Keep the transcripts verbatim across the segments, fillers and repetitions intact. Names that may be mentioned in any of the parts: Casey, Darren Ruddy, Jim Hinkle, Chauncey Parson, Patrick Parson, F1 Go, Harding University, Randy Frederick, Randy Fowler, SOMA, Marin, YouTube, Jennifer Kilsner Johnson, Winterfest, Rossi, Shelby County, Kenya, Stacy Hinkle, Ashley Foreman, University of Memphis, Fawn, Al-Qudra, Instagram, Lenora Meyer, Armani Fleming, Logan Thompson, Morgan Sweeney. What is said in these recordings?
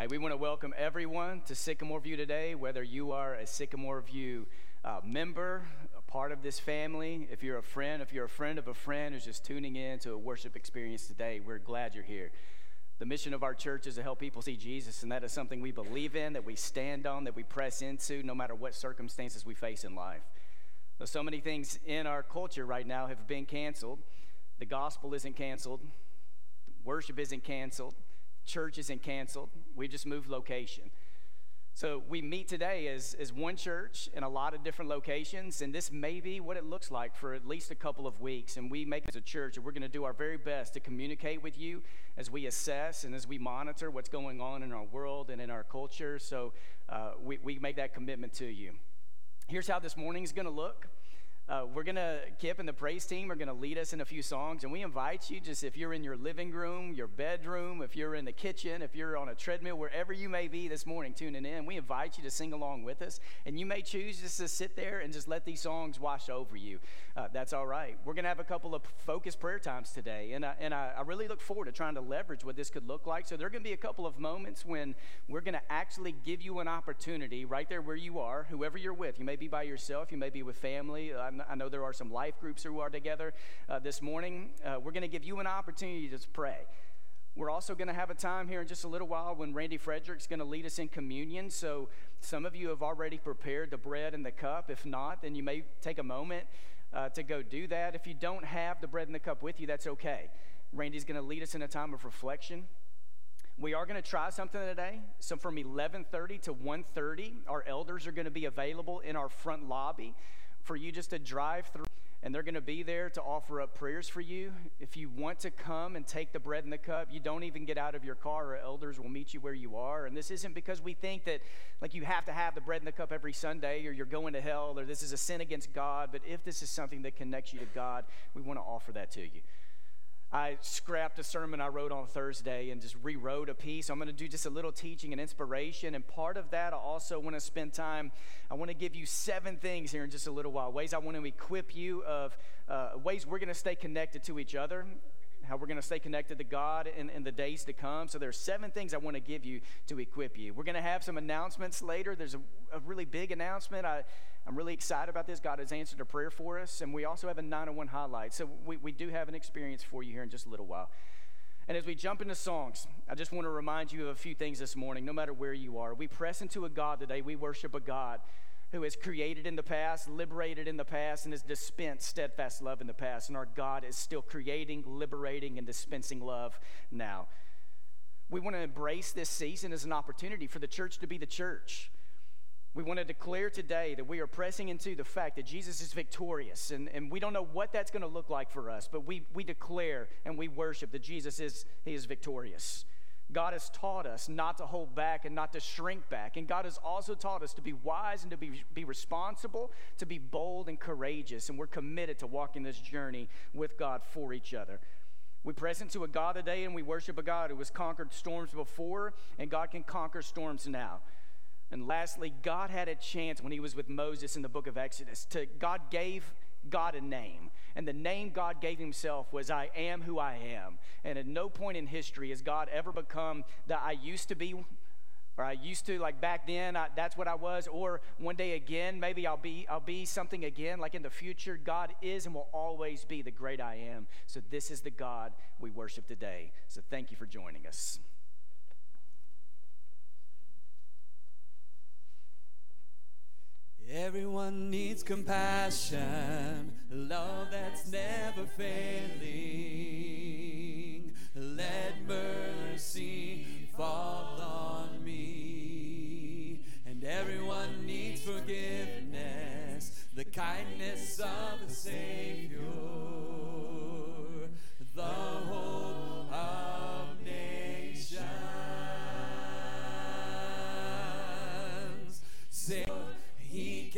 Hey, we want to welcome everyone to Sycamore View today, whether you are a Sycamore View uh, member, a part of this family, if you're a friend, if you're a friend of a friend who's just tuning in to a worship experience today, we're glad you're here. The mission of our church is to help people see Jesus, and that is something we believe in, that we stand on, that we press into, no matter what circumstances we face in life. Though so many things in our culture right now have been canceled, the gospel isn't canceled, worship isn't canceled, church isn't canceled, we just moved location. So we meet today as, as one church in a lot of different locations, and this may be what it looks like for at least a couple of weeks. And we make it as a church, and we're going to do our very best to communicate with you as we assess and as we monitor what's going on in our world and in our culture. So uh, we, we make that commitment to you. Here's how this morning's going to look. Uh, we're going to, Kip and the praise team are going to lead us in a few songs, and we invite you, just if you're in your living room, your bedroom, if you're in the kitchen, if you're on a treadmill, wherever you may be this morning tuning in, we invite you to sing along with us, and you may choose just to sit there and just let these songs wash over you. Uh, that's all right. We're going to have a couple of focused prayer times today, and, I, and I, I really look forward to trying to leverage what this could look like. So there are going to be a couple of moments when we're going to actually give you an opportunity right there where you are, whoever you're with. You may be by yourself, you may be with family. I'm I know there are some life groups who are together uh, this morning. Uh, we're going to give you an opportunity to pray. We're also going to have a time here in just a little while when Randy Frederick's going to lead us in communion. So some of you have already prepared the bread and the cup. If not, then you may take a moment uh, to go do that. If you don't have the bread and the cup with you, that's okay. Randy's going to lead us in a time of reflection. We are going to try something today. So from eleven thirty to one thirty, our elders are going to be available in our front lobby for you just to drive through, and they're going to be there to offer up prayers for you. If you want to come and take the bread and the cup, you don't even get out of your car. Our elders will meet you where you are. And this isn't because we think that, like, you have to have the bread and the cup every Sunday, or you're going to hell, or this is a sin against God. But if this is something that connects you to God, we want to offer that to you. I scrapped a sermon I wrote on Thursday and just rewrote a piece. I'm going to do just a little teaching and inspiration, and part of that I also want to spend time. I want to give you seven things here in just a little while, ways I want to equip you of uh, ways we're going to stay connected to each other, how we're going to stay connected to God in, in the days to come. So there's seven things I want to give you to equip you. We're going to have some announcements later. There's a, a really big announcement. I, I'm really excited about this. God has answered a prayer for us, and we also have a nine oh one highlight. So we, we do have an experience for you here in just a little while. And as we jump into songs, I just want to remind you of a few things this morning, no matter where you are. We press into a God today. We worship a God who has created in the past, liberated in the past, and has dispensed steadfast love in the past. And our God is still creating, liberating, and dispensing love now. We want to embrace this season as an opportunity for the church to be the church. We want to declare today that we are pressing into the fact that Jesus is victorious. And, and we don't know what that's going to look like for us, but we, we declare and we worship that Jesus is, he is victorious. God has taught us not to hold back and not to shrink back. And God has also taught us to be wise and to be, be responsible, to be bold and courageous. And we're committed to walking this journey with God for each other. We press into a God today, and we worship a God who has conquered storms before, and God can conquer storms now. And lastly, God had a chance when he was with Moses in the book of Exodus. To, God gave God a name, and the name God gave himself was I am who I am. And at no point in history has God ever become the I used to be, or I used to, like back then, I, that's what I was, or one day again, maybe I'll be I'll be something again, like in the future. God is and will always be the great I am. So this is the God we worship today. So thank you for joining us. Everyone needs compassion, love that's never failing. Let mercy fall on me. And everyone needs forgiveness, the kindness of the Savior, the hope of nations. Say, he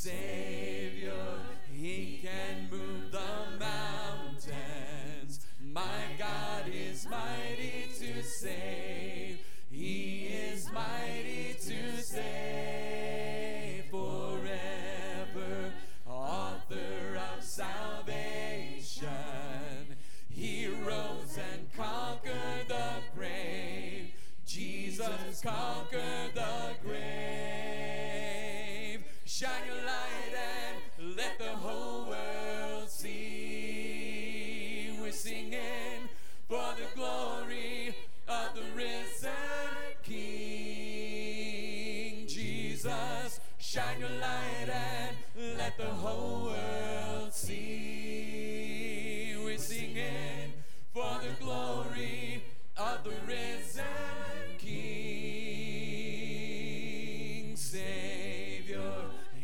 Savior, He can move the mountains. My God is mighty to save. He is mighty to save forever, author of salvation. He rose and conquered the grave. Jesus conquered the grave. Shine your light and let the whole world see. We're singing for the glory of the risen King. Jesus, shine your light and let the whole world see. We're singing for the glory of the risen King. Savior,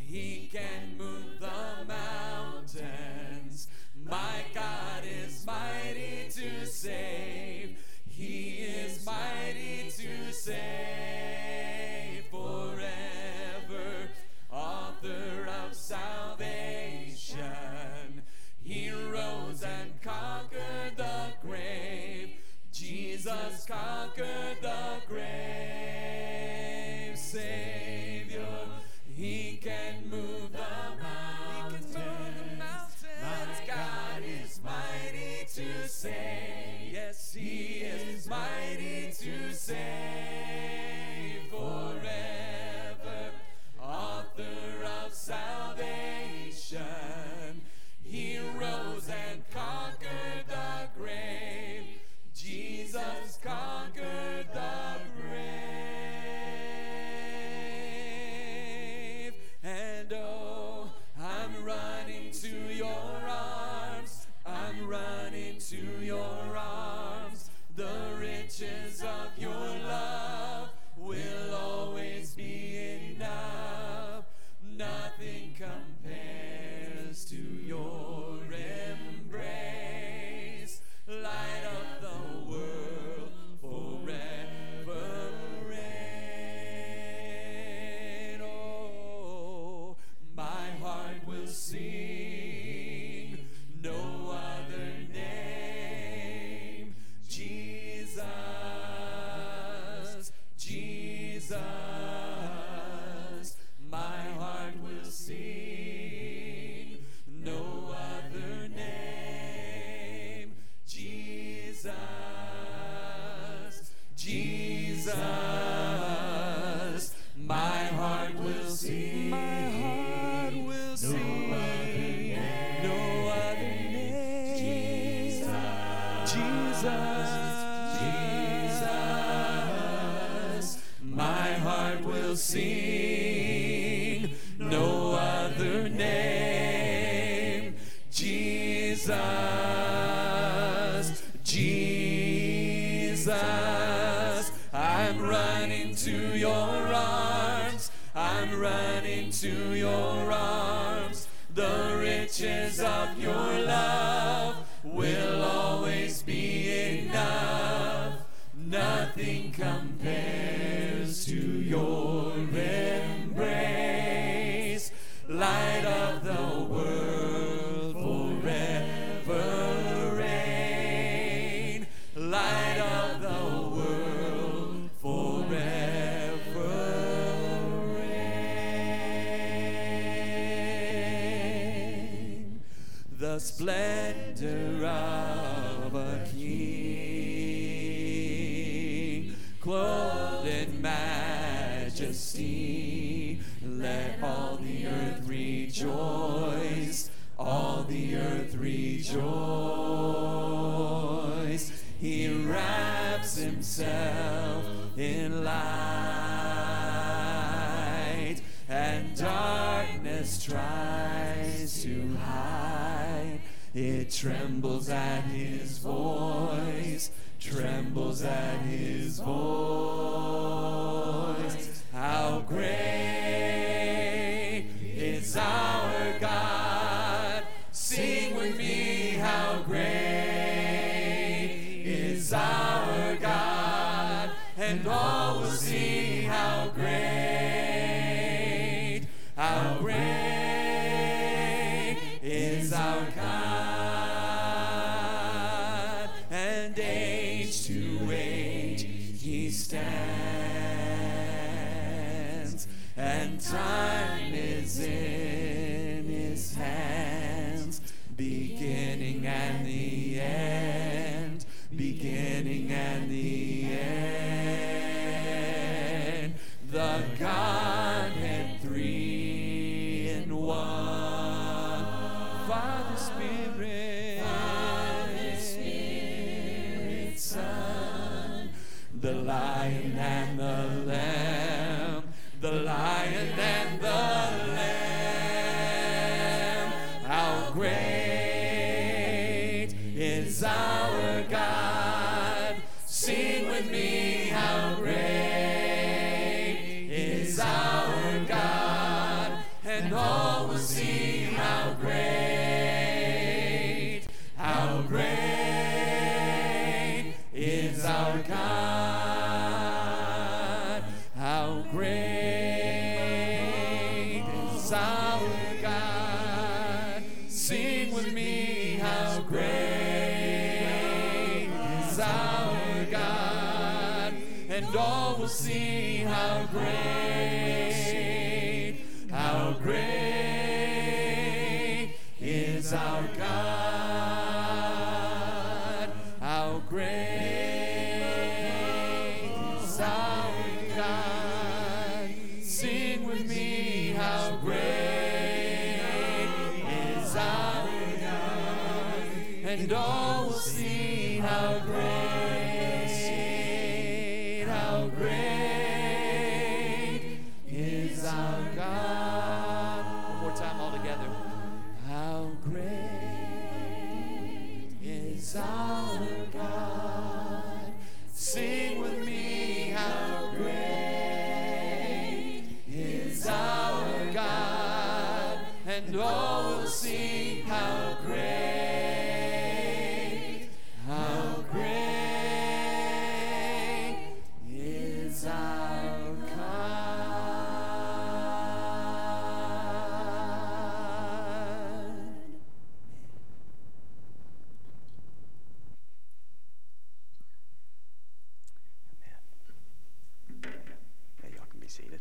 He can move the mountains. My God is mighty to save. He is mighty to save forever, author of salvation. He rose and conquered the grave. Jesus conquered the grave. Savior, He can move the mountains. My God is mighty to save. He is mighty to save forever, author of salvation. He rose and conquered the grave. Jesus conquered the grave. And oh, I'm running to your arms. I'm running to your arms. The riches of your love will always be enough. Nothing compares to your embrace. Light up the world forever reign. Oh, my heart will sing no other name. Jesus, my heart will sing no other name. Jesus, Jesus, my heart will sing. My heart will sing no other name. Jesus, Jesus. Sing no other name. Jesus, Jesus, I'm running to your arms. I'm running to your arms. The riches of your love will always be enough. Nothing compares to your embrace, light of the world forever reign, light of the world forever reign. The splendor of a king, clothed in majesty, let all the earth rejoice, all the earth rejoice. He wraps Himself in light and darkness tries to hide, it trembles at his voice, trembles at his voice. How great is our God. Sing with me, how great is our God. And all will see how great, how great is our God. And age to age he stands, and time is in his hands, beginning and the end, beginning and the end. The Godhead three in one, Father, Spirit, Father, Spirit, Son, the Lion and the Lamb, the Lion and the Lamb. How great is our God. Sing with me, how great is our God. And all will see how great, how great is our God. How great is our God. Sing with me, how great is our God. And all will see how great, how great is our God. How great is our God. Sing with me, how great is our God. And all will see how great, how great is our God. One more time, all together. How great is our God. Sing with me, how great is our God. And all will sing, how great, how great is our God. Yeah, y'all can be seated.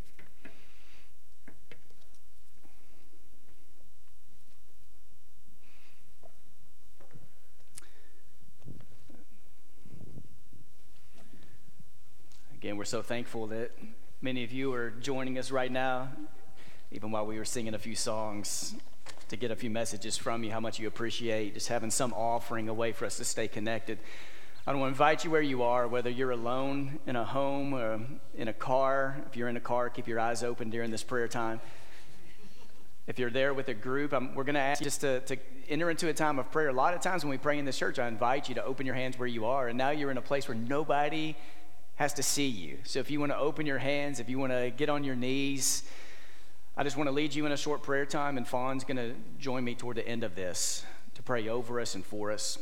Again, we're so thankful that many of you are joining us right now, even while we were singing a few songs, to get a few messages from you, how much you appreciate just having some offering, a way for us to stay connected. I want to invite you where you are, whether you're alone in a home or in a car. If you're in a car, keep your eyes open during this prayer time. If you're there with a group, I'm, we're going to ask you just to, to enter into a time of prayer. A lot of times when we pray in this church, I invite you to open your hands where you are, and now you're in a place where nobody has to see you. So if you want to open your hands, if you want to get on your knees, I just want to lead you in a short prayer time, and Fawn's going to join me toward the end of this to pray over us and for us.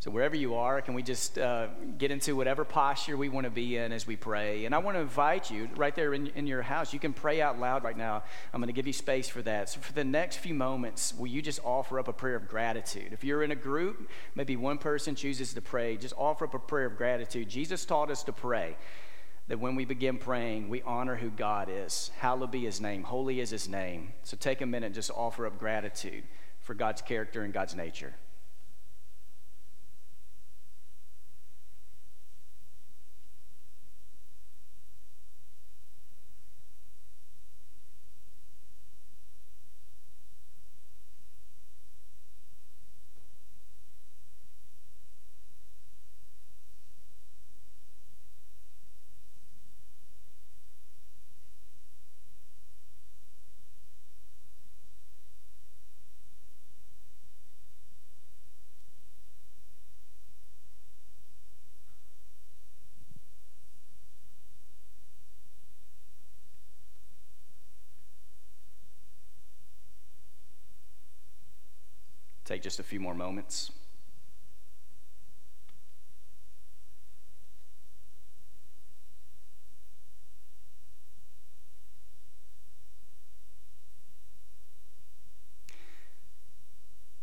So wherever you are, can we just uh, get into whatever posture we want to be in as we pray? And I want to invite you, right there in, in your house, you can pray out loud right now. I'm going to give you space for that. So for the next few moments, will you just offer up a prayer of gratitude? If you're in a group, maybe one person chooses to pray, just offer up a prayer of gratitude. Jesus taught us to pray, that when we begin praying, we honor who God is. Hallowed be his name. Holy is his name. So take a minute and just offer up gratitude for God's character and God's nature. Take just a few more moments.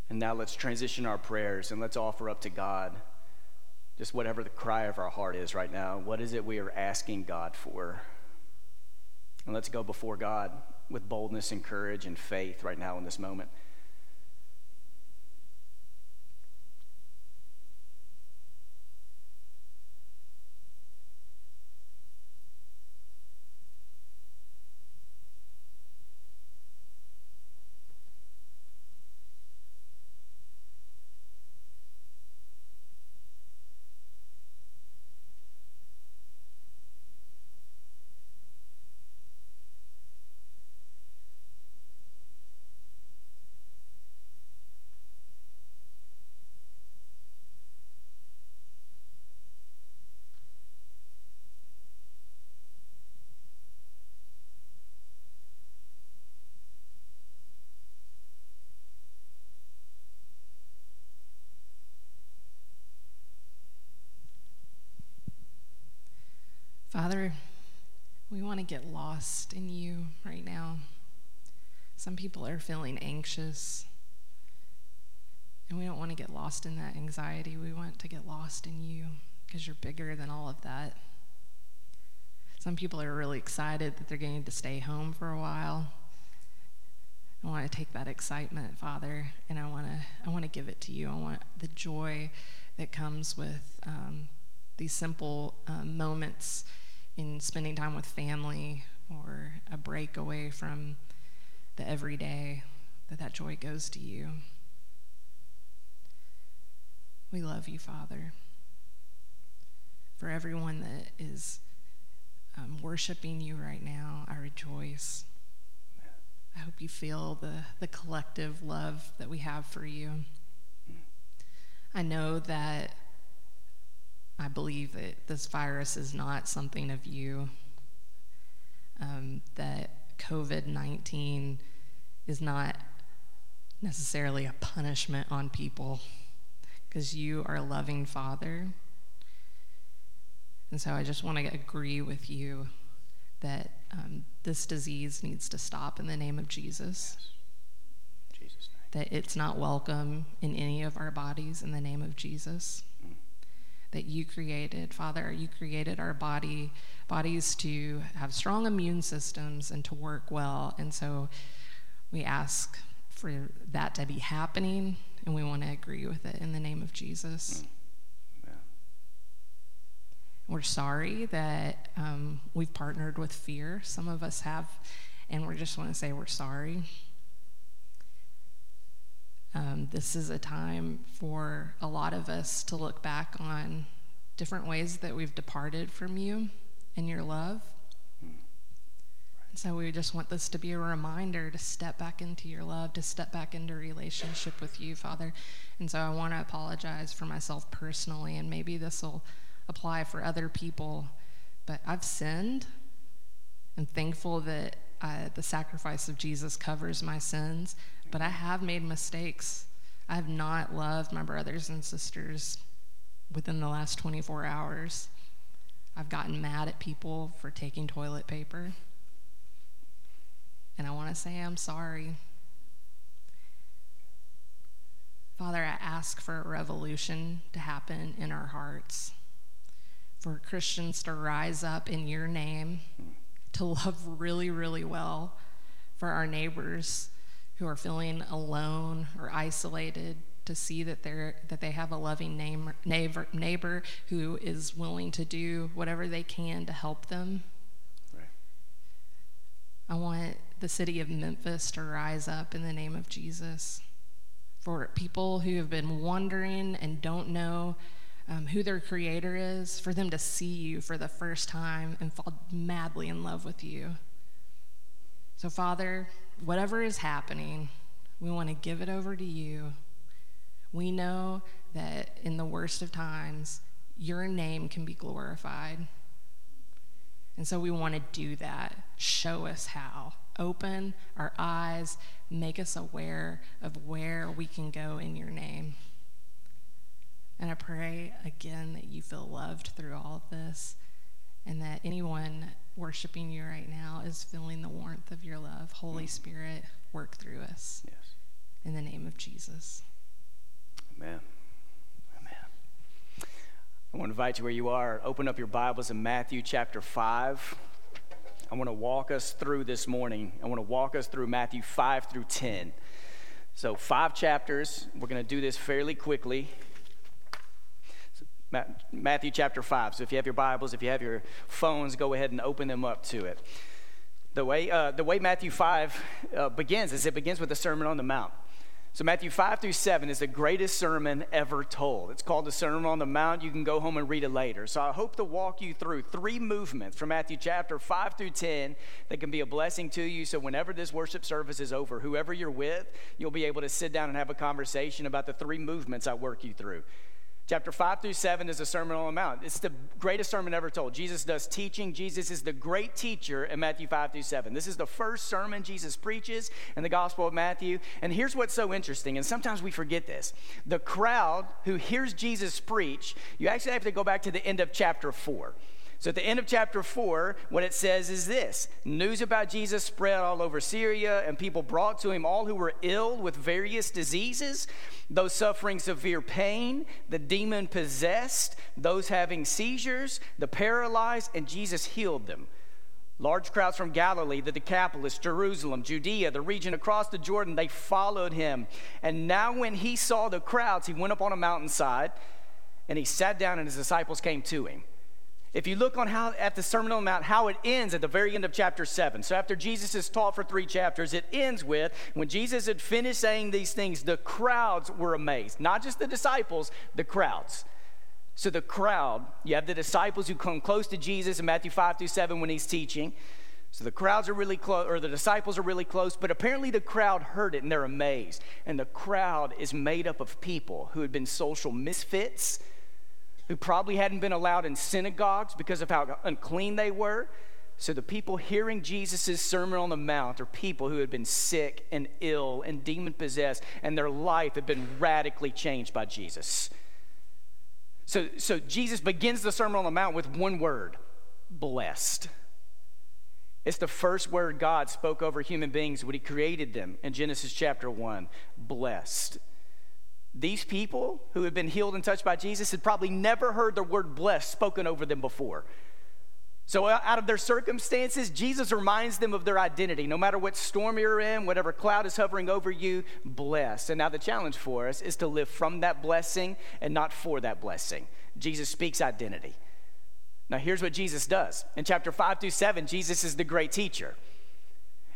And now let's transition our prayers and let's offer up to God just whatever the cry of our heart is right now. What is it we are asking God for? And let's go before God with boldness and courage and faith right now in this moment. Father, we want to get lost in you right now. Some people are feeling anxious, and we don't want to get lost in that anxiety. We want to get lost in you because you're bigger than all of that. Some people are really excited that they're getting to stay home for a while. I want to take that excitement, Father, and I want to I want to give it to you. I want the joy that comes with um, these simple um, moments in spending time with family or a break away from the everyday, that that joy goes to you. We love you, Father. For everyone that is um, worshiping you right now, I rejoice. I hope you feel the, the collective love that we have for you. I know that I believe that this virus is not something of you, um, that covid nineteen is not necessarily a punishment on people, because you are a loving Father. And so I just want to agree with you that um, this disease needs to stop in the name of Jesus. Yes. Jesus' name. That it's not welcome in any of our bodies in the name of Jesus. That you created, Father, you created our body, bodies to have strong immune systems and to work well. And so we ask for that to be happening, and we want to agree with it in the name of Jesus. Yeah. We're sorry that um, we've partnered with fear. Some of us have, and we just want to say we're sorry. Um, this is a time for a lot of us to look back on different ways that we've departed from you and your love. Mm. Right. And so we just want this to be a reminder to step back into your love, to step back into relationship with you, Father. And so I want to apologize for myself personally, and maybe this will apply for other people. But I've sinned. I'm thankful that Uh, the sacrifice of Jesus covers my sins, but I have made mistakes. I have not loved my brothers and sisters within the last twenty-four hours. I've gotten mad at people for taking toilet paper. And I want to say I'm sorry. Father, I ask for a revolution to happen in our hearts, for Christians to rise up in your name, to love really, really well, for our neighbors who are feeling alone or isolated, to see that they're that they have a loving neighbor, neighbor, neighbor who is willing to do whatever they can to help them. Right. I want the city of Memphis to rise up in the name of Jesus, for people who have been wandering and don't know Um, who their creator is, for them to see you for the first time and fall madly in love with you. So, Father, whatever is happening, we want to give it over to you. We know that in the worst of times, your name can be glorified. And so we want to do that. Show us how. open our eyes, make us aware of where we can go in your name. And I pray again that you feel loved through all of this, and that anyone worshiping you right now is feeling the warmth of your love. Holy Spirit, work through us. Yes. In the name of Jesus. Amen. Amen. I want to invite you where you are. Open up your Bibles in Matthew chapter five. I want to walk us through this morning. I want to walk us through Matthew five through ten. So five chapters. We're going to do this fairly quickly. Matthew chapter five. So if you have your Bibles, if you have your phones, go ahead and open them up to it. The way uh, the way Matthew five uh, begins is it begins with the Sermon on the Mount. So Matthew five through seven is the greatest sermon ever told. It's called the Sermon on the Mount. You can go home and read it later. So I hope to walk you through three movements from Matthew chapter five through ten that can be a blessing to you. So whenever this worship service is over, whoever you're with, you'll be able to sit down and have a conversation about the three movements I work you through. Chapter five through seven is the Sermon on the Mount. It's the greatest sermon ever told. Jesus does teaching. Jesus is the great teacher in Matthew five through seven. This is the first sermon Jesus preaches in the Gospel of Matthew. And here's what's so interesting, and sometimes we forget this. The crowd who hears Jesus preach, you actually have to go back to the end of chapter four. So at the end of chapter four, what it says is this. News about Jesus spread all over Syria, and people brought to him all who were ill with various diseases, those suffering severe pain, the demon-possessed, those having seizures, the paralyzed, and Jesus healed them. Large crowds from Galilee, the Decapolis, Jerusalem, Judea, the region across the Jordan, they followed him. And now when he saw the crowds, he went up on a mountainside, and he sat down, and his disciples came to him. If you look on how at the Sermon on the Mount, how it ends at the very end of chapter seven. So after Jesus is taught for three chapters, it ends with, when Jesus had finished saying these things, the crowds were amazed. Not just the disciples, the crowds. So the crowd, you have the disciples who come close to Jesus in Matthew five through seven when he's teaching. So the crowds are really close, or the disciples are really close, but apparently the crowd heard it and they're amazed. And the crowd is made up of people who had been social misfits, who probably hadn't been allowed in synagogues because of how unclean they were. So the people hearing Jesus' Sermon on the Mount are people who had been sick and ill and demon-possessed, and their life had been radically changed by Jesus. So, so Jesus begins the Sermon on the Mount with one word, blessed. It's the first word God spoke over human beings when he created them in Genesis chapter one, blessed. These people who had been healed and touched by Jesus had probably never heard the word blessed spoken over them before. So out of their circumstances, Jesus reminds them of their identity. No matter what storm you're in, whatever cloud is hovering over you, blessed. And now the challenge for us is to live from that blessing and not for that blessing. Jesus speaks identity. Now here's what Jesus does. In chapter five through seven, Jesus is the great teacher.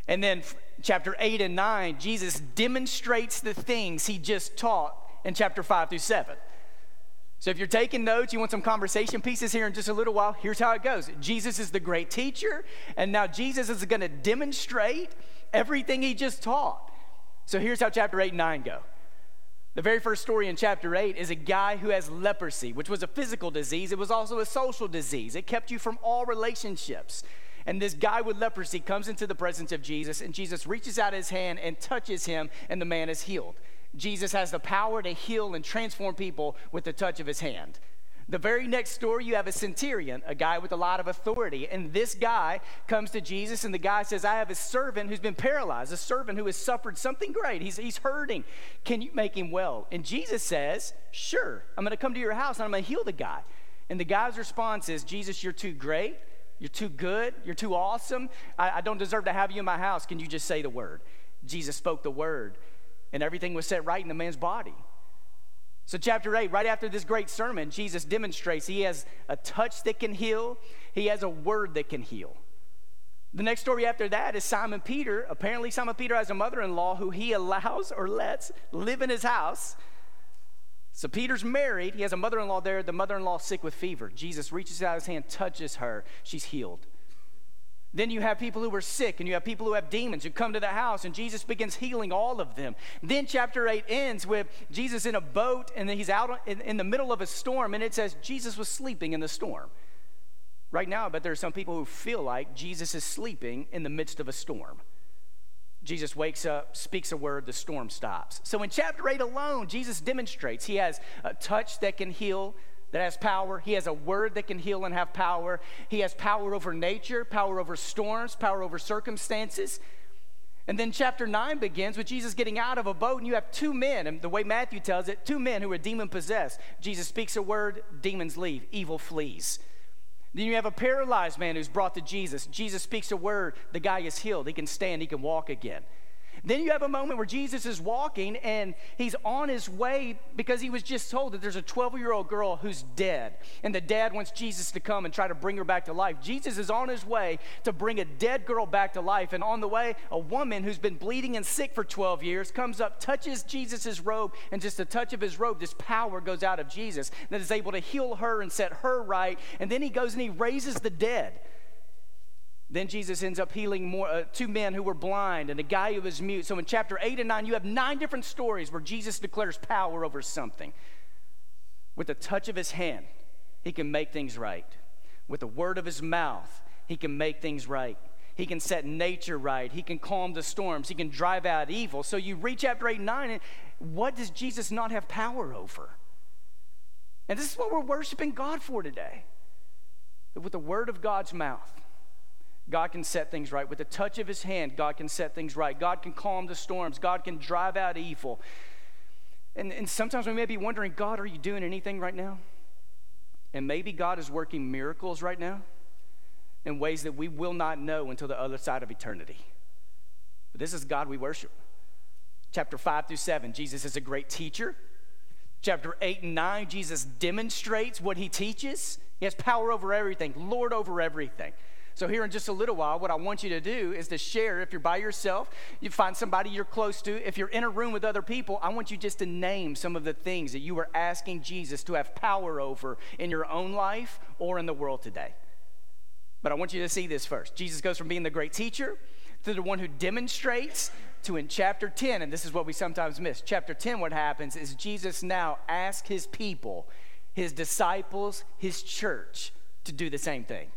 And then chapter eight and nine, Jesus demonstrates the things he just taught in chapter five through seven. So if you're taking notes, you want some conversation pieces here in just a little while, here's how it goes. Jesus is the great teacher, and now Jesus is going to demonstrate everything he just taught. So here's how chapter eight and nine go. The very first story in chapter eight is a guy who has leprosy, which was a physical disease. It was also a social disease. It kept you from all relationships. And this guy with leprosy comes into the presence of Jesus, and Jesus reaches out his hand and touches him, and the man is healed. Jesus has the power to heal and transform people with the touch of his hand. The very next story, you have a centurion, a guy with a lot of authority, and this guy comes to Jesus, and the guy says, I have a servant who's been paralyzed, a servant who has suffered something great. He's, he's hurting. Can you make him well? And Jesus says, sure, I'm going to come to your house, and I'm going to heal the guy. And the guy's response is, Jesus, you're too great. You're too good. You're too awesome. I, I don't deserve to have you in my house. Can you just say the word? Jesus spoke the word, and everything was set right in the man's body. So chapter eight, right after this great sermon, Jesus demonstrates he has a touch that can heal. He has a word that can heal. The next story after that is Simon Peter. Apparently Simon Peter has a mother-in-law who he allows or lets live in his house. So Peter's married. He has a mother-in-law there. The mother-in-law is sick with fever. Jesus reaches out his hand, touches her. She's healed. Then you have people who are sick, and you have people who have demons who come to the house, and Jesus begins healing all of them. Then chapter eight ends with Jesus in a boat, and then he's out in, in the middle of a storm, and it says Jesus was sleeping in the storm. Right now, I bet there are some people who feel like Jesus is sleeping in the midst of a storm. Jesus wakes up, speaks a word, the storm stops. So in chapter eight alone, Jesus demonstrates he has a touch that can heal, that has power. He has a word that can heal and have power. He has power over nature, power over storms, power over circumstances. And then chapter nine begins with Jesus getting out of a boat, and you have two men, and the way Matthew tells it, two men who are demon-possessed. Jesus speaks a word, demons leave, evil flees. Then you have a paralyzed man who's brought to Jesus. Jesus speaks a word, the guy is healed. He can stand, he can walk again. Then you have a moment where Jesus is walking and he's on his way because he was just told that there's a twelve-year-old girl who's dead. And the dad wants Jesus to come and try to bring her back to life. Jesus is on his way to bring a dead girl back to life. And on the way, a woman who's been bleeding and sick for twelve years comes up, touches Jesus' robe, and just a touch of his robe, this power goes out of Jesus that is able to heal her and set her right. And then he goes and he raises the dead. Then Jesus ends up healing more, uh, two men who were blind and a guy who was mute. So in chapter eight and nine, you have nine different stories where Jesus declares power over something. With the touch of his hand, he can make things right. With the word of his mouth, he can make things right. He can set nature right. He can calm the storms. He can drive out evil. So you read chapter eight and nine, and what does Jesus not have power over? And this is what we're worshiping God for today. With the word of God's mouth, God can set things right. With the touch of his hand, God can set things right. God can calm the storms. God can drive out evil. And, and sometimes we may be wondering, God, are you doing anything right now? And maybe God is working miracles right now in ways that we will not know until the other side of eternity. But this is God we worship. Chapter five through seven, Jesus is a great teacher. Chapter eight and nine, Jesus demonstrates what he teaches. He has power over everything, Lord over everything. So here in just a little while, what I want you to do is to share. If you're by yourself, you find somebody you're close to. If you're in a room with other people, I want you just to name some of the things that you are asking Jesus to have power over in your own life or in the world today. But I want you to see this first. Jesus goes from being the great teacher to the one who demonstrates to in chapter ten, and this is what we sometimes miss. Chapter ten, what happens is Jesus now asks his people, his disciples, his church to do the same thing.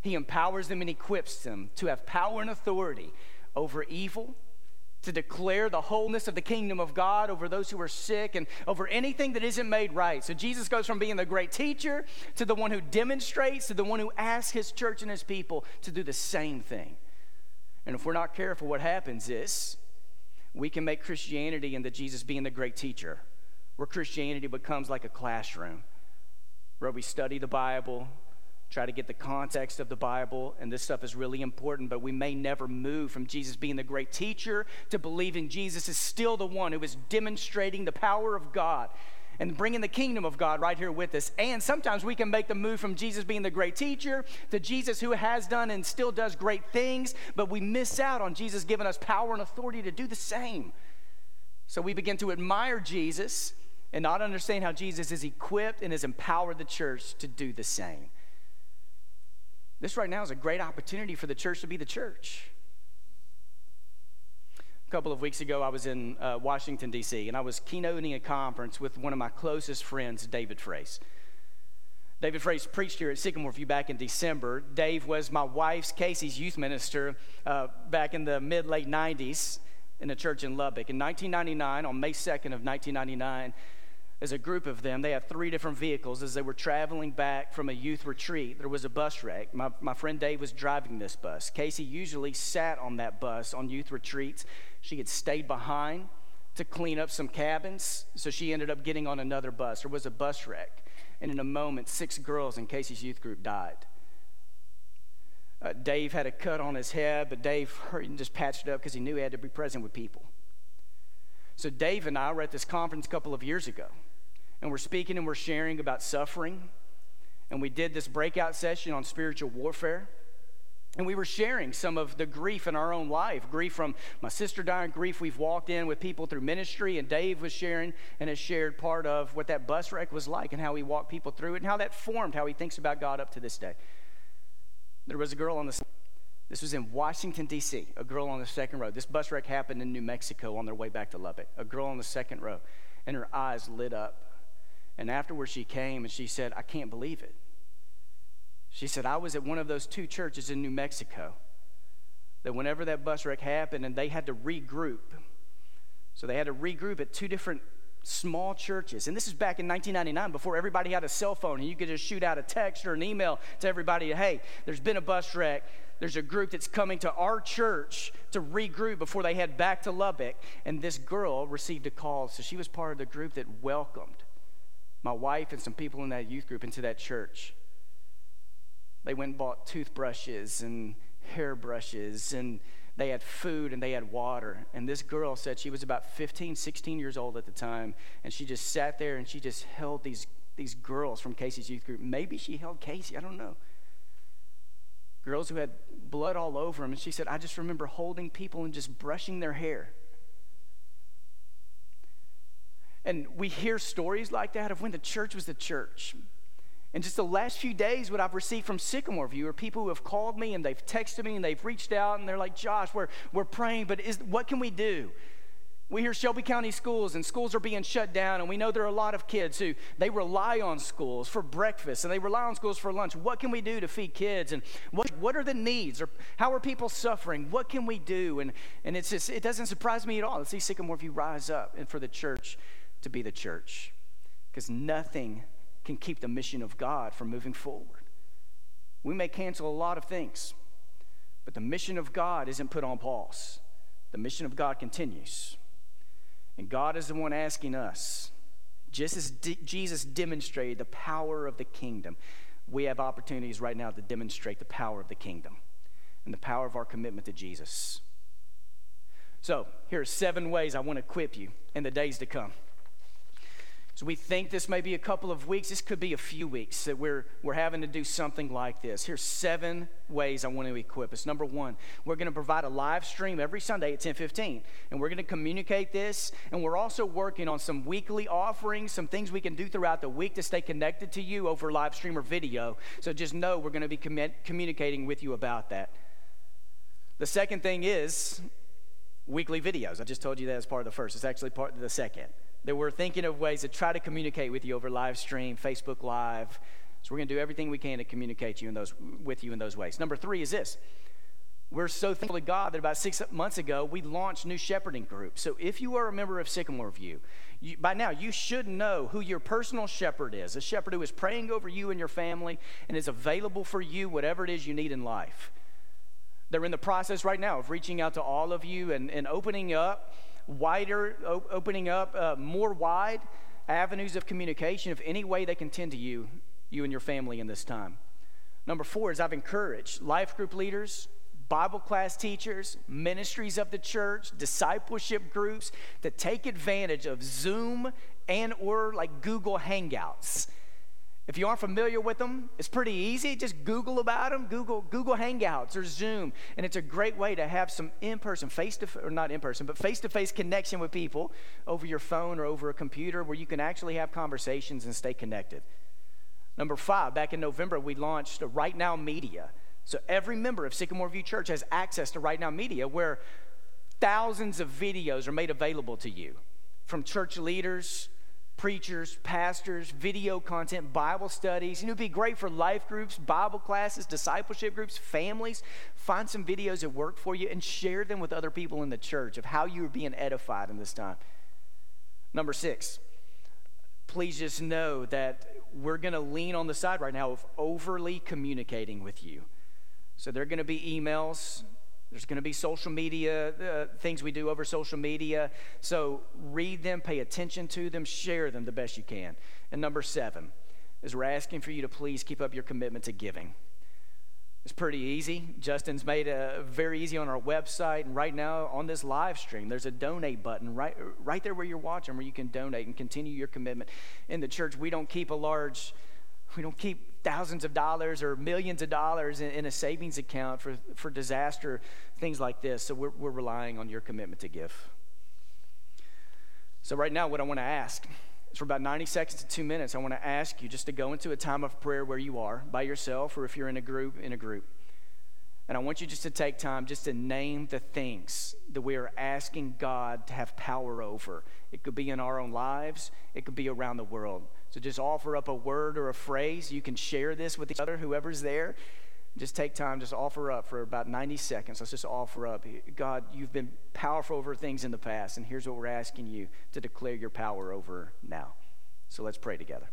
He empowers them and equips them to have power and authority over evil, to declare the wholeness of the kingdom of God over those who are sick and over anything that isn't made right. So Jesus goes from being the great teacher to the one who demonstrates, to the one who asks his church and his people to do the same thing. And if we're not careful, what happens is we can make Christianity into Jesus being the great teacher, where Christianity becomes like a classroom where we study the Bible, try to get the context of the Bible, and this stuff is really important, but we may never move from Jesus being the great teacher to believing Jesus is still the one who is demonstrating the power of God and bringing the kingdom of God right here with us. And sometimes we can make the move from Jesus being the great teacher to Jesus who has done and still does great things, but we miss out on Jesus giving us power and authority to do the same. So we begin to admire Jesus and not understand how Jesus is equipped and has empowered the church to do the same. This right now is a great opportunity for the church to be the church. A couple of weeks ago, I was in uh, Washington, D C, and I was keynoting a conference with one of my closest friends, David Frace. David Frace preached here at Sycamore View back in December. Dave was my wife's, Casey's, youth minister uh, back in the mid-late nineties in a church in Lubbock. In nineteen ninety-nine, on May second of nineteen ninety-nine, as a group of them, they had three different vehicles. As they were traveling back from a youth retreat, there was a bus wreck. My my friend Dave was driving this bus. Casey usually sat on that bus on youth retreats. She had stayed behind to clean up some cabins, so she ended up getting on another bus. There was a bus wreck, and in a moment, six girls in Casey's youth group died. Uh, Dave had a cut on his head, but Dave hurt and just patched it up because he knew he had to be present with people. So Dave and I were at this conference a couple of years ago, and we're speaking and we're sharing about suffering, and we did this breakout session on spiritual warfare, and we were sharing some of the grief in our own life, grief from my sister dying, grief we've walked in with people through ministry, and Dave was sharing and has shared part of what that bus wreck was like and how he walked people through it and how that formed how he thinks about God up to this day. There was a girl on the, this was in Washington, D C, a girl on the second row. This bus wreck happened in New Mexico on their way back to Lubbock. A girl on the second row, and her eyes lit up. And afterwards she came and she said, I can't believe it. She said, I was at one of those two churches in New Mexico that whenever that bus wreck happened and they had to regroup, so they had to regroup at two different small churches. And this is back in nineteen ninety-nine, before everybody had a cell phone and you could just shoot out a text or an email to everybody, hey, there's been a bus wreck. There's a group that's coming to our church to regroup before they head back to Lubbock. And this girl received a call, so she was part of the group that welcomed my wife and some people in that youth group into that church. They went and bought toothbrushes and hairbrushes, and they had food and they had water. And this girl said she was about fifteen, sixteen years old at the time, and she just sat there and she just held these, these girls from Casey's youth group. Maybe she held Casey, I don't know. Girls who had blood all over them, and she said, I just remember holding people and just brushing their hair. And we hear stories like that of when the church was the church. And just the last few days, what I've received from Sycamore View are people who have called me and they've texted me and they've reached out and they're like, Josh, we're we're praying, but is what can we do? We hear Shelby County schools and schools are being shut down, and we know there are a lot of kids who they rely on schools for breakfast and they rely on schools for lunch. What can we do to feed kids? And what what are the needs? Or how are people suffering? What can we do? And and it's just, it doesn't surprise me at all to see Sycamore View rise up and for the church to be the church, because nothing can keep the mission of God from moving forward. We may cancel a lot of things, but the mission of God isn't put on pause. The mission of God continues. And God is the one asking us, just as D- Jesus demonstrated the power of the kingdom, we have opportunities right now to demonstrate the power of the kingdom and the power of our commitment to Jesus. So here are seven ways I want to equip you in the days to come. So we think this may be a couple of weeks. This could be a few weeks that we're we're having to do something like this. Here's seven ways I want to equip us. Number one, we're going to provide a live stream every Sunday at ten fifteen, and we're going to communicate this. And we're also working on some weekly offerings, some things we can do throughout the week to stay connected to you over live stream or video. So just know we're going to be com- communicating with you about that. The second thing is weekly videos. I just told you that as part of the first. It's actually part of the second. That we're thinking of ways to try to communicate with you over live stream, Facebook Live. So we're going to do everything we can to communicate you in those, with you in those ways. Number three is this. We're so thankful to God that about six months ago, we launched New Shepherding Group. So if you are a member of Sycamore View, you, by now you should know who your personal shepherd is, a shepherd who is praying over you and your family and is available for you, whatever it is you need in life. They're in the process right now of reaching out to all of you and, and opening up wider, opening up uh, more wide avenues of communication of any way they can tend to you, you and your family in this time. Number four is I've encouraged life group leaders, Bible class teachers, ministries of the church, discipleship groups to take advantage of Zoom and or like Google Hangouts. If you aren't familiar with them, it's pretty easy. Just Google about them. Google Google Hangouts or Zoom, and it's a great way to have some in-person, face-to-face, or not in-person, but face-to-face connection with people over your phone or over a computer where you can actually have conversations and stay connected. Number five, back in November, we launched Right Now Media. So every member of Sycamore View Church has access to Right Now Media, where thousands of videos are made available to you from church leaders, preachers, pastors, video content, Bible studies. You know, it'd be great for life groups, Bible classes, discipleship groups, families. Find some videos that work for you and share them with other people in the church of how you are being edified in this time. Number six, please just know that we're going to lean on the side right now of overly communicating with you. So there are going to be emails. There's going to be social media, uh, things we do over social media. So read them, pay attention to them, share them the best you can. And number seven is we're asking for you to please keep up your commitment to giving. It's pretty easy. Justin's made it very easy on our website. And right now on this live stream, there's a donate button right, right there where you're watching, where you can donate and continue your commitment. In the church, we don't keep a large... We don't keep thousands of dollars or millions of dollars in, in a savings account for, for disaster, things like this. So we're, we're relying on your commitment to give. So right now, what I want to ask is for about ninety seconds to two minutes, I want to ask you just to go into a time of prayer where you are, by yourself, or if you're in a group, in a group. And I want you just to take time just to name the things that we are asking God to have power over. It could be in our own lives. It could be around the world. So just offer up a word or a phrase. You can share this with each other, whoever's there. Just take time, just offer up for about ninety seconds. Let's just offer up. God, you've been powerful over things in the past, and here's what we're asking you to declare your power over now. So let's pray together.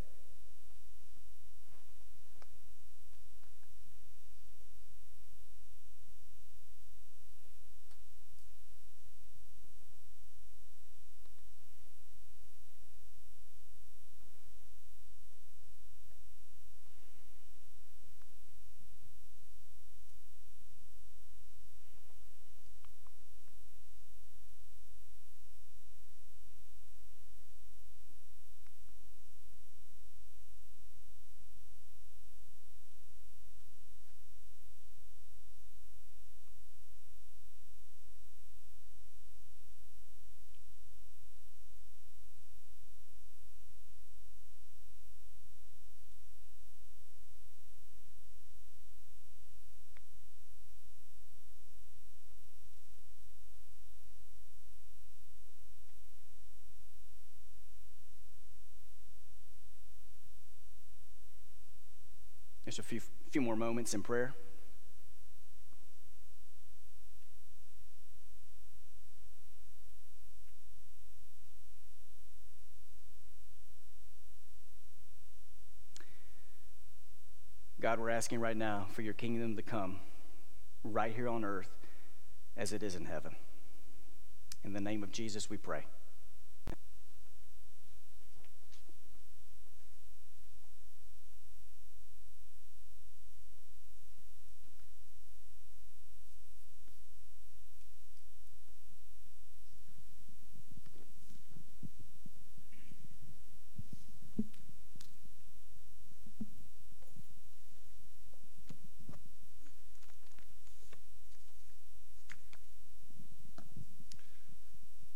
Just a few, few more moments in prayer. God, we're asking right now for your kingdom to come right here on earth as it is in heaven. In the name of Jesus, we pray.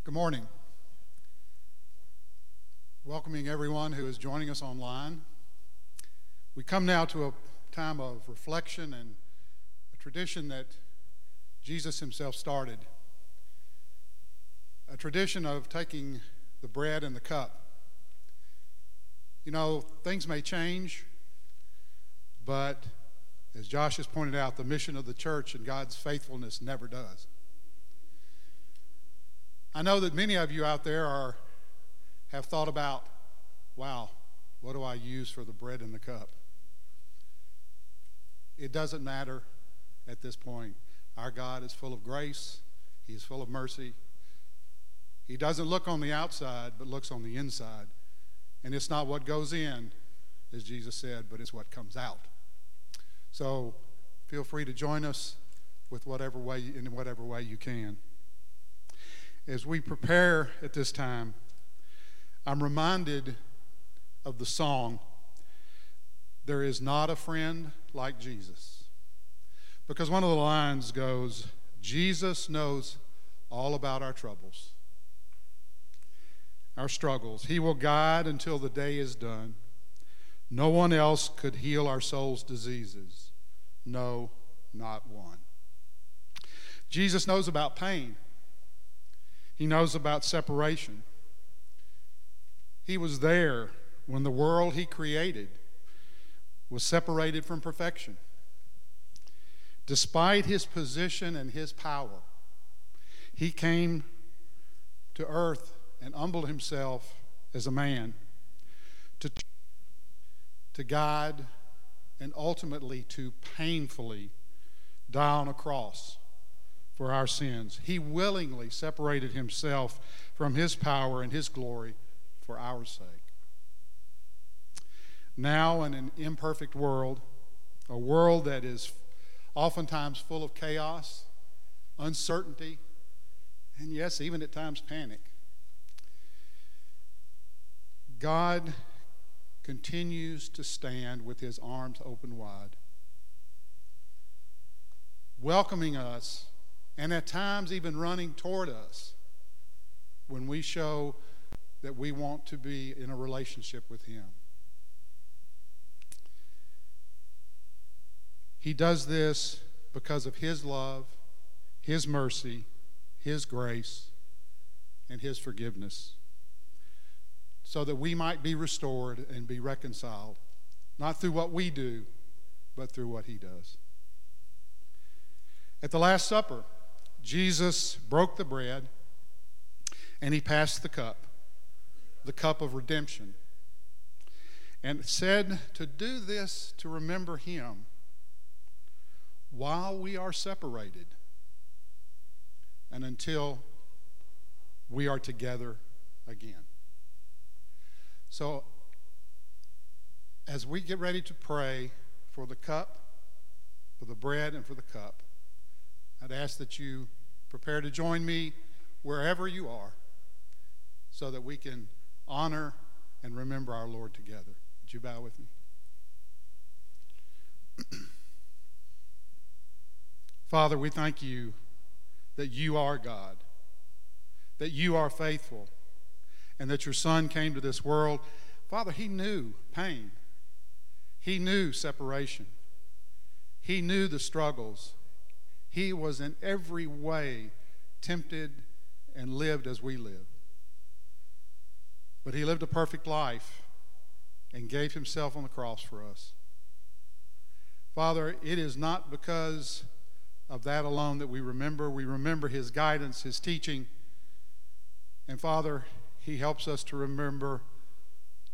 Good morning. Welcoming everyone who is joining us online. We come now to a time of reflection and a tradition that Jesus himself started. A tradition of taking the bread and the cup. You know, things may change, but as Josh has pointed out, the mission of the church and God's faithfulness never does. I know that many of you out there are have thought about, wow, what do I use for the bread and the cup? It doesn't matter at this point. Our God is full of grace. He is full of mercy. He doesn't look on the outside, but looks on the inside. And it's not what goes in, as Jesus said, but it's what comes out. So feel free to join us with whatever way in whatever way you can. As we prepare at this time, I'm reminded of the song, "There is not a friend like Jesus." Because one of the lines goes, Jesus knows all about our troubles, our struggles. He will guide until the day is done. No one else could heal our soul's diseases. No, not one. Jesus knows about pain. He knows about separation. He was there when the world he created was separated from perfection. Despite his position and his power, he came to earth and humbled himself as a man to, to guide and ultimately to painfully die on a cross for our sins. He willingly separated himself from his power and his glory for our sake. Now, in an imperfect world, a world that is oftentimes full of chaos, uncertainty, and yes, even at times panic, God continues to stand with his arms open wide, welcoming us, and at times even running toward us when we show that we want to be in a relationship with him. He does this because of his love, his mercy, his grace, and his forgiveness, so that we might be restored and be reconciled, not through what we do, but through what he does. At the Last Supper, Jesus broke the bread and he passed the cup, the cup of redemption, and said to do this to remember him while we are separated and until we are together again. So as we get ready to pray for the cup, for the bread and for the cup, I'd ask that you prepare to join me wherever you are so that we can honor and remember our Lord together. Would you bow with me? Father, we thank you that you are God, that you are faithful, and that your Son came to this world. Father, he knew pain. He knew separation. He knew the struggles. He was in every way tempted and lived as we live. But he lived a perfect life and gave himself on the cross for us. Father, it is not because of that alone that we remember. We remember his guidance, his teaching. And Father, he helps us to remember,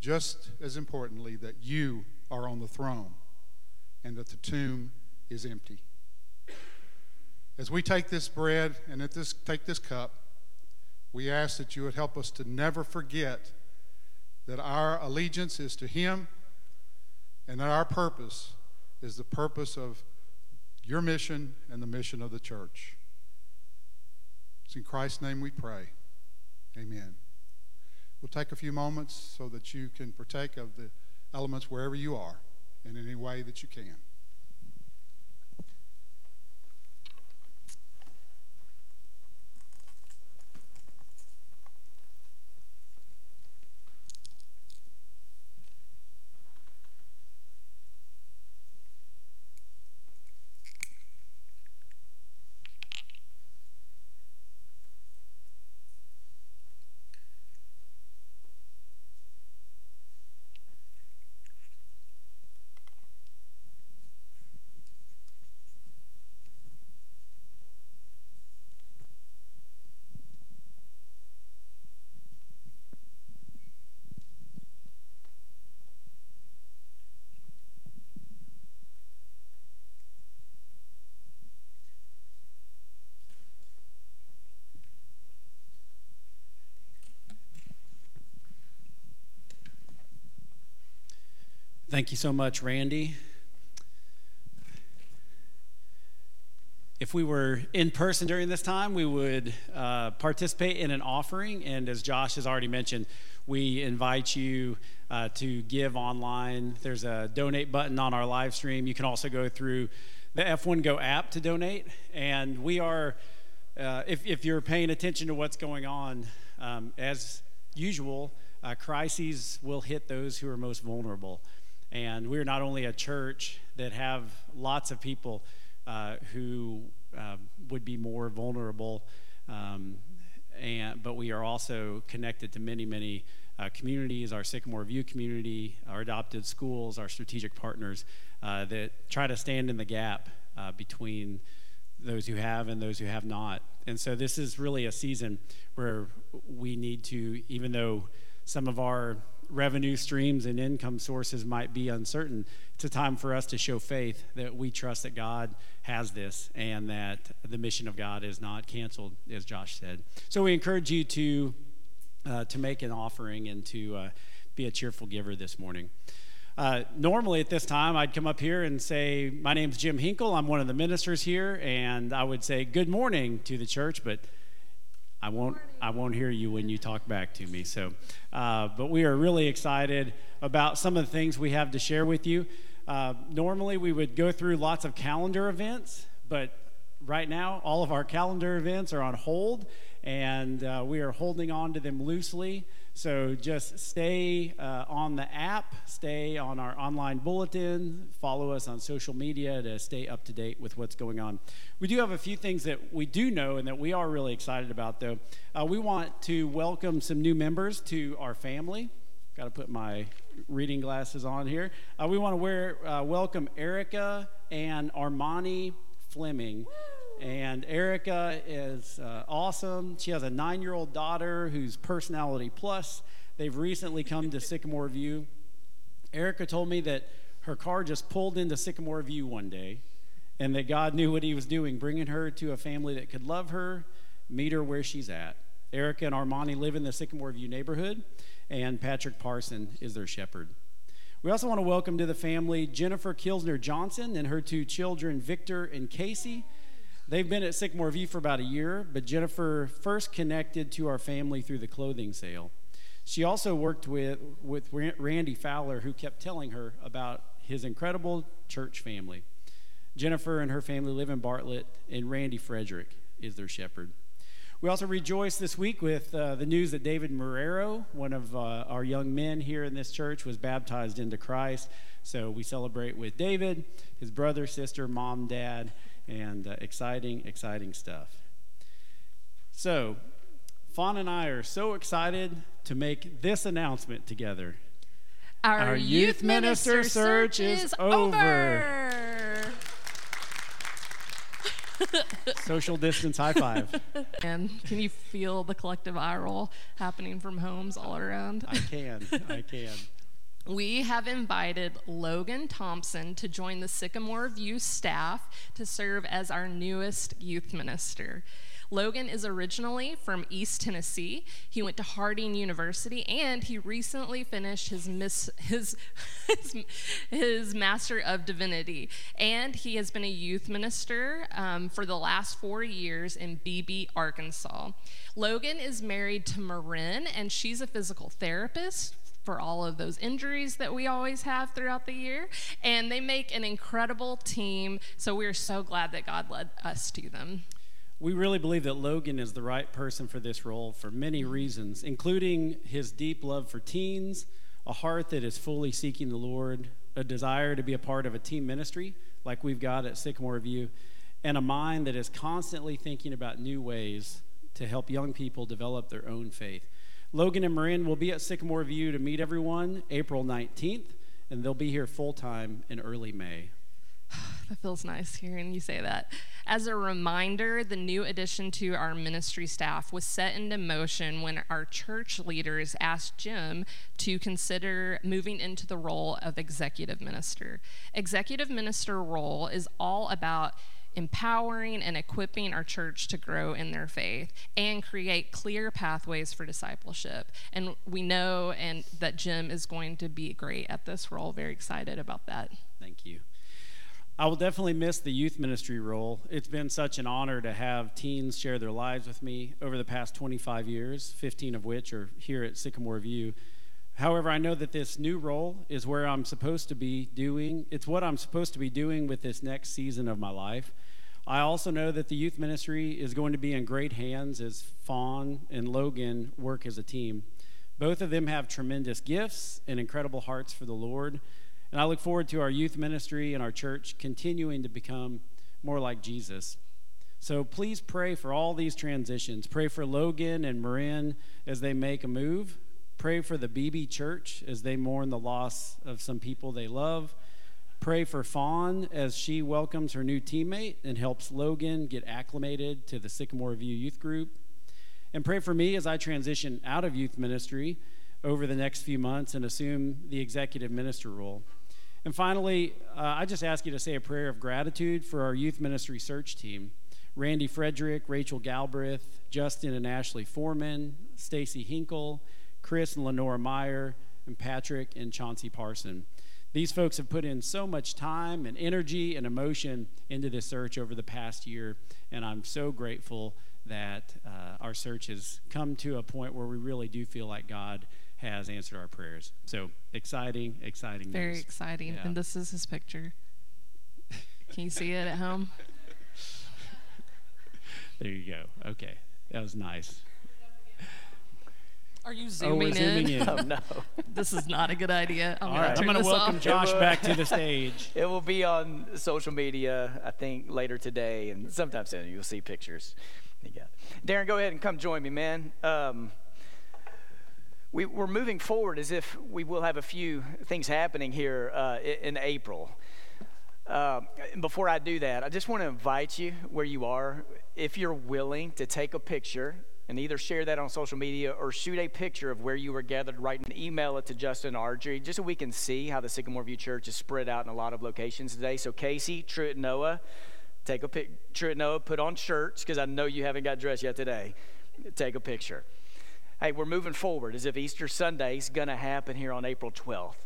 just as importantly, that you are on the throne and that the tomb is empty. As we take this bread and at this, take this cup, we ask that you would help us to never forget that our allegiance is to him and that our purpose is the purpose of your mission and the mission of the church. It's in Christ's name we pray. Amen. We'll take a few moments so that you can partake of the elements wherever you are in any way that you can. Thank you so much, Randy. If we were in person during this time, we would uh, participate in an offering. And as Josh has already mentioned, we invite you uh, to give online. There's a donate button on our live stream. You can also go through the F one Go app to donate. And we are, uh, if, if you're paying attention to what's going on, um, as usual, uh, crises will hit those who are most vulnerable. And we're not only a church that have lots of people uh, who uh, would be more vulnerable, um, and, but we are also connected to many, many uh, communities, our Sycamore View community, our adopted schools, our strategic partners uh, that try to stand in the gap uh, between those who have and those who have not. And so this is really a season where we need to, even though some of our revenue streams and income sources might be uncertain, it's a time for us to show faith that we trust that God has this and that the mission of God is not canceled, as Josh said. So we encourage you to uh, to make an offering and to uh, be a cheerful giver this morning. Uh, normally at this time, I'd come up here and say, my name's Jim Hinkle, I'm one of the ministers here, and I would say good morning to the church, but I won't I won't hear you when you talk back to me. So, uh, but we are really excited about some of the things we have to share with you. Uh, normally we would go through lots of calendar events, but right now all of our calendar events are on hold, and uh, we are holding on to them loosely. So just stay uh, on the app, stay on our online bulletin, follow us on social media to stay up to date with what's going on. We do have a few things that we do know and that we are really excited about, though. Uh, we want to welcome some new members to our family. Got to put my reading glasses on here. Uh, we want to wear, uh, welcome Erica and Armani Fleming And Erica is uh, awesome. She has a nine-year-old daughter who's personality plus. They've recently come to Sycamore View. Erica told me that her car just pulled into Sycamore View one day and that God knew what he was doing, bringing her to a family that could love her, meet her where she's at. Erica and Armani live in the Sycamore View neighborhood, and Patrick Parson is their shepherd. We also want to welcome to the family Jennifer Kilsner Johnson and her two children, Victor and Casey. They've been at Sycamore View for about a year, but Jennifer first connected to our family through the clothing sale. She also worked with, with Randy Fowler, who kept telling her about his incredible church family. Jennifer and her family live in Bartlett, and Randy Frederick is their shepherd. We also rejoice this week with uh, the news that David Marrero, one of uh, our young men here in this church, was baptized into Christ. So we celebrate with David, his brother, sister, mom, dad, and uh, exciting, exciting stuff. So, Fawn and I are so excited to make this announcement together. Our, our youth, youth minister, minister search is, is over. over. Social distance high five. And can you feel the collective eye roll happening from homes all around? I can. I can. We have invited Logan Thompson to join the Sycamore View staff to serve as our newest youth minister. Logan is originally from East Tennessee. He went to Harding University, and he recently finished his mis- his, his his Master of Divinity. And he has been a youth minister um, for the last four years in Beebe, Arkansas. Logan is married to Marin, and she's a physical therapist for all of those injuries that we always have throughout the year, and they make an incredible team, so we're so glad that God led us to them. We really believe that Logan is the right person for this role for many reasons, including his deep love for teens, a heart that is fully seeking the Lord, a desire to be a part of a team ministry like we've got at Sycamore View, and a mind that is constantly thinking about new ways to help young people develop their own faith. Logan and Marin will be at Sycamore View to meet everyone April nineteenth, and they'll be here full-time in early May. That feels nice hearing you say that. As a reminder, the new addition to our ministry staff was set into motion when our church leaders asked Jim to consider moving into the role of executive minister. Executive minister role is all about empowering and equipping our church to grow in their faith and create clear pathways for discipleship. And we know and that Jim is going to be great at this role. Very excited about that. Thank you. I will definitely miss the youth ministry role. It's been such an honor to have teens share their lives with me over the past twenty-five years, fifteen of which are here at Sycamore View. However, I know that this new role is where I'm supposed to be doing, it's what I'm supposed to be doing with this next season of my life. I also know that the youth ministry is going to be in great hands as Fawn and Logan work as a team. Both of them have tremendous gifts and incredible hearts for the Lord, and I look forward to our youth ministry and our church continuing to become more like Jesus. So please pray for all these transitions. Pray for Logan and Marin as they make a move. Pray for the Beebe Church as they mourn the loss of some people they love. Pray for Fawn as she welcomes her new teammate and helps Logan get acclimated to the Sycamore View Youth Group. And pray for me as I transition out of youth ministry over the next few months and assume the executive minister role. And finally, uh, I just ask you to say a prayer of gratitude for our youth ministry search team. Randy Frederick, Rachel Galbraith, Justin and Ashley Foreman, Stacy Hinkle, Chris and Lenora Meyer, and Patrick and Chauncey Parson. These folks have put in so much time and energy and emotion into this search over the past year, and I'm so grateful that uh, our search has come to a point where we really do feel like God has answered our prayers. So exciting, exciting Very news. exciting, yeah. And this is his picture. Can you see it at home? There you go. Okay, that was nice. Are you zooming, oh, we're in? zooming in? Oh, no. This is not a good idea. I'm All gonna right, I'm going to welcome off. Josh will, back to the stage. It will be on social media, I think, later today, and sometime soon you'll see pictures. Yeah. Darren, go ahead and come join me, man. Um, we, we're moving forward as if we will have a few things happening here uh, in April. Uh, before I do that, I just want to invite you where you are, if you're willing to take a picture and either share that on social media or shoot a picture of where you were gathered right and email it to Justin Ardrey, just so we can see how the Sycamore View Church is spread out in a lot of locations today. So Casey, Truett, Noah, take a picture. Noah, put on shirts because I know you haven't got dressed yet today. Take a picture. Hey, we're moving forward as if Easter Sunday's going to happen here on April twelfth.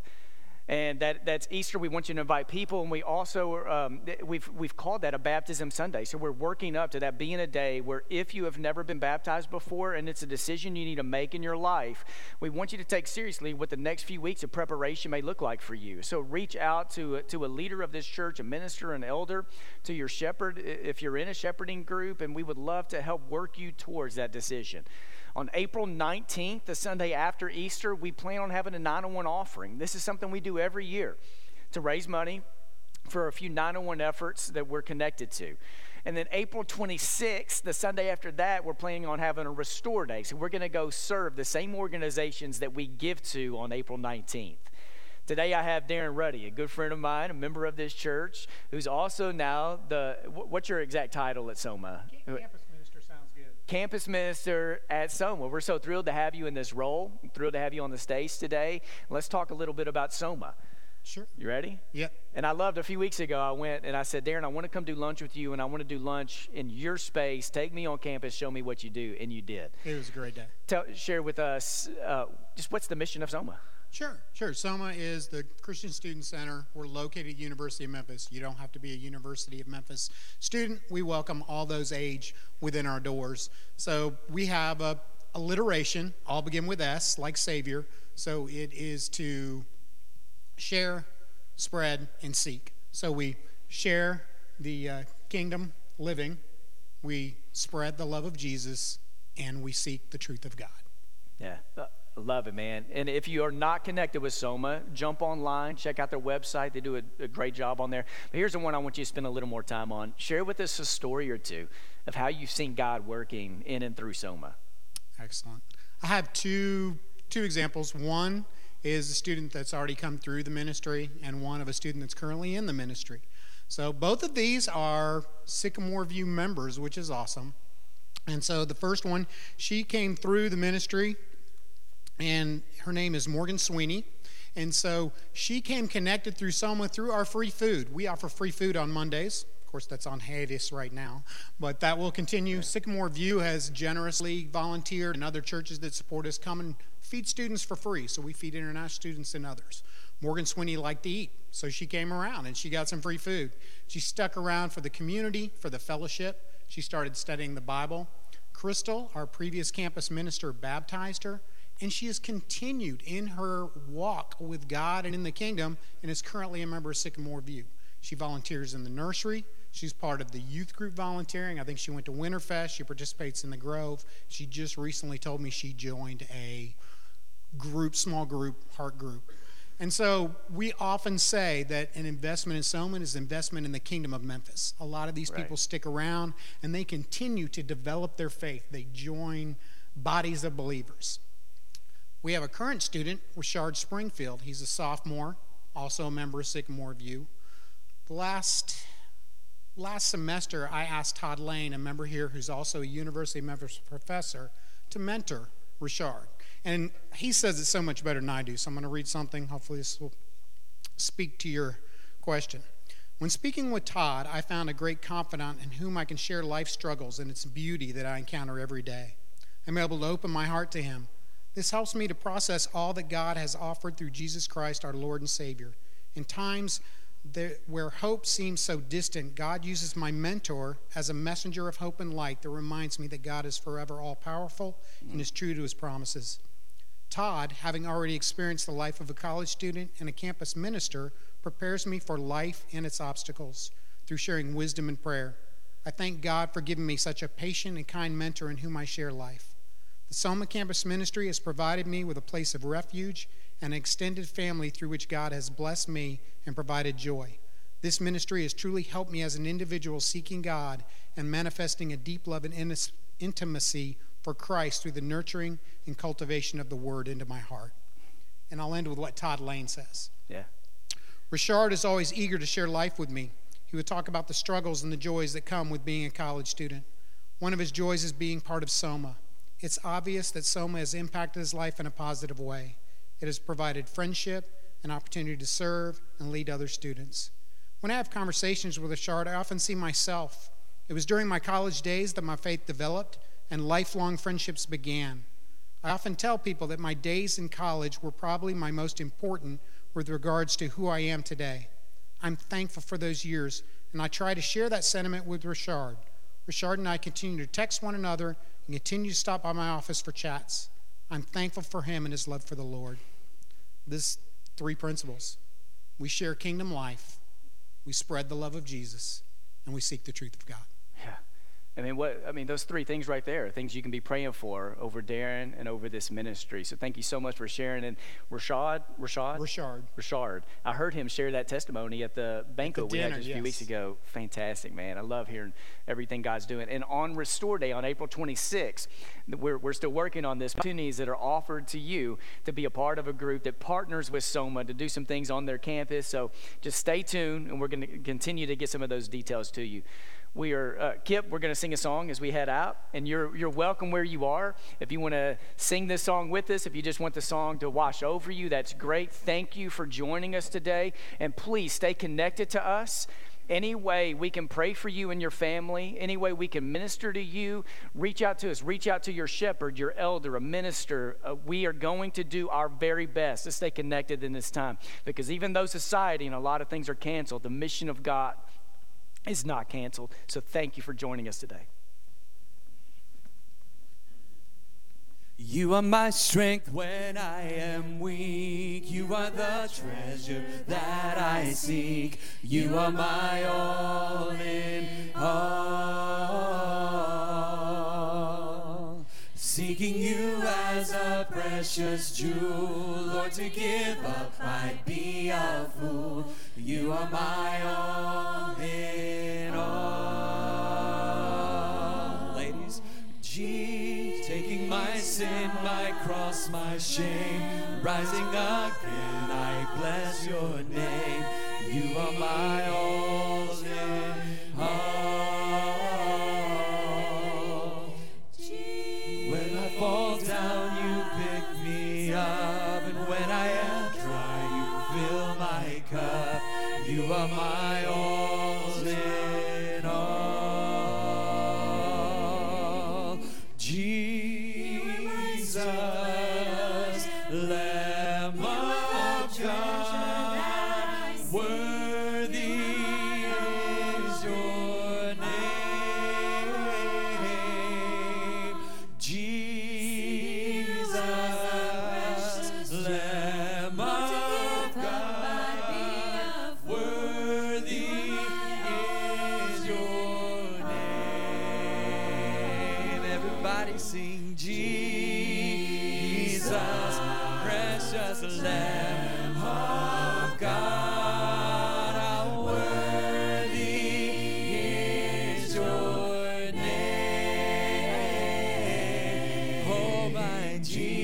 And that, that's Easter. We want you to invite people, and we also, um, we've we've called that a Baptism Sunday. So we're working up to that being a day where if you have never been baptized before and it's a decision you need to make in your life, we want you to take seriously what the next few weeks of preparation may look like for you. So reach out to, to a leader of this church, a minister, an elder, to your shepherd, if you're in a shepherding group, and we would love to help work you towards that decision. On April nineteenth, the Sunday after Easter, we plan on having a nine oh one offering. This is something we do every year to raise money for a few nine oh one efforts that we're connected to. And then April twenty-sixth, the Sunday after that, we're planning on having a Restore Day. So we're going to go serve the same organizations that we give to on April nineteenth. Today I have Darren Ruddy, a good friend of mine, a member of this church, who's also now the, what's your exact title at SOMA? Campus Campus Minister at SOMA. We're so thrilled to have you in this role. I'm thrilled to have you on the stage today. Let's talk a little bit about SOMA. Sure. You ready? Yeah. And I loved a few weeks ago, I went and I said, Darren, I want to come do lunch with you, and I want to do lunch in your space. Take me on campus. Show me what you do. And you did. It was a great day. Tell, share with us uh, just what's the mission of SOMA. Sure. Sure. SOMA is the Christian Student Center. We're located at University of Memphis. You don't have to be a University of Memphis student. We welcome all those age within our doors. So we have a alliteration, all begin with S, like Savior. So it is to share, spread, and seek. So we share the uh, kingdom living, we spread the love of Jesus, and we seek the truth of God. Yeah. Uh- Love it, man. And if you are not connected with SOMA, jump online, check out their website. They do a, a great job on there. But here's the one I want you to spend a little more time on. Share with us a story or two of how you've seen God working in and through SOMA. Excellent. I have two two examples. One is a student that's already come through the ministry, and one of a student that's currently in the ministry. So both of these are Sycamore View members, which is awesome. And so the first one, she came through the ministry, and her name is Morgan Sweeney. And so she came connected through SOMA through our free food. We offer free food on Mondays. Of course, that's on hiatus right now, but that will continue. Okay. Sycamore View has generously volunteered, and other churches that support us come and feed students for free. So we feed international students and others. Morgan Sweeney liked to eat, so she came around and she got some free food. She stuck around for the community, for the fellowship. She started studying the Bible. Crystal, our previous campus minister, baptized her. And she has continued in her walk with God and in the kingdom, and is currently a member of Sycamore View. She volunteers in the nursery. She's part of the youth group volunteering. I think she went to Winterfest. She participates in the Grove. She just recently told me she joined a group, small group, heart group. And so we often say that an investment in SOMA is an investment in the kingdom of Memphis. A lot of these right. people stick around, and they continue to develop their faith. They join bodies of believers. We have a current student, Rashard Springfield. He's a sophomore, also a member of Sycamore View. Last, last semester, I asked Todd Lane, a member here who's also a University of Memphis professor, to mentor Rashard. And he says it so much better than I do, so I'm going to read something. Hopefully this will speak to your question. When speaking with Todd, I found a great confidant in whom I can share life struggles and its beauty that I encounter every day. I'm able to open my heart to him. This helps me to process all that God has offered through Jesus Christ, our Lord and Savior. In times where hope seems so distant, God uses my mentor as a messenger of hope and light that reminds me that God is forever all-powerful and is true to his promises. Todd, having already experienced the life of a college student and a campus minister, prepares me for life and its obstacles through sharing wisdom and prayer. I thank God for giving me such a patient and kind mentor in whom I share life. The SOMA Campus Ministry has provided me with a place of refuge and an extended family through which God has blessed me and provided joy. This ministry has truly helped me as an individual seeking God and manifesting a deep love and intimacy for Christ through the nurturing and cultivation of the Word into my heart. And I'll end with what Todd Lane says. Yeah. Richard is always eager to share life with me. He would talk about the struggles and the joys that come with being a college student. One of his joys is being part of SOMA. It's obvious that SOMA has impacted his life in a positive way. It has provided friendship, an opportunity to serve, and lead other students. When I have conversations with Richard, I often see myself. It was during my college days that my faith developed and lifelong friendships began. I often tell people that my days in college were probably my most important with regards to who I am today. I'm thankful for those years, and I try to share that sentiment with Richard. Richard and I continue to text one another and continue to stop by my office for chats. I'm thankful for him and his love for the Lord. These three principles: we share kingdom life, we spread the love of Jesus, and we seek the truth of God. Yeah. I mean, what, I mean, those three things right there are things you can be praying for over Darren and over this ministry. So thank you so much for sharing. And Rashad, Rashad? Rashad. Rashad. I heard him share that testimony at the banquet at the we dinner, had just yes. a few weeks ago. Fantastic, man. I love hearing everything God's doing. And on Restore Day on April twenty-sixth, we're, we're still working on this. Opportunities that are offered to you to be a part of a group that partners with SOMA to do some things on their campus. So just stay tuned, and we're going to continue to get some of those details to you. We are, uh, Kip, we're going to sing a song as we head out, and you're you're welcome where you are. If you want to sing this song with us, if you just want the song to wash over you, that's great. Thank you for joining us today, and please stay connected to us. Any way we can pray for you and your family, any way we can minister to you, reach out to us. Reach out to your shepherd, your elder, a minister. Uh, we are going to do our very best to stay connected in this time, because even though society and a lot of things are canceled, the mission of God is not canceled. So thank you for joining us today. You are my strength when I am weak. You are the treasure that I seek. You are my all in all. Seeking you as a precious jewel, Lord, to give up I'd be a fool. You are my all in all. Ladies, Jesus, taking my sin, my cross, my shame, rising again, I bless your name. You are my all in all. When I fall down, you pick me up, and when I am dry, you fill my cup. You are my all in all. Jesus, Lamb of God, worthy is your name. Jesus, Lamb of God, worthy is your name. Everybody sing, Jesus, precious Lamb of God, how worthy is your name. Oh, my Jesus.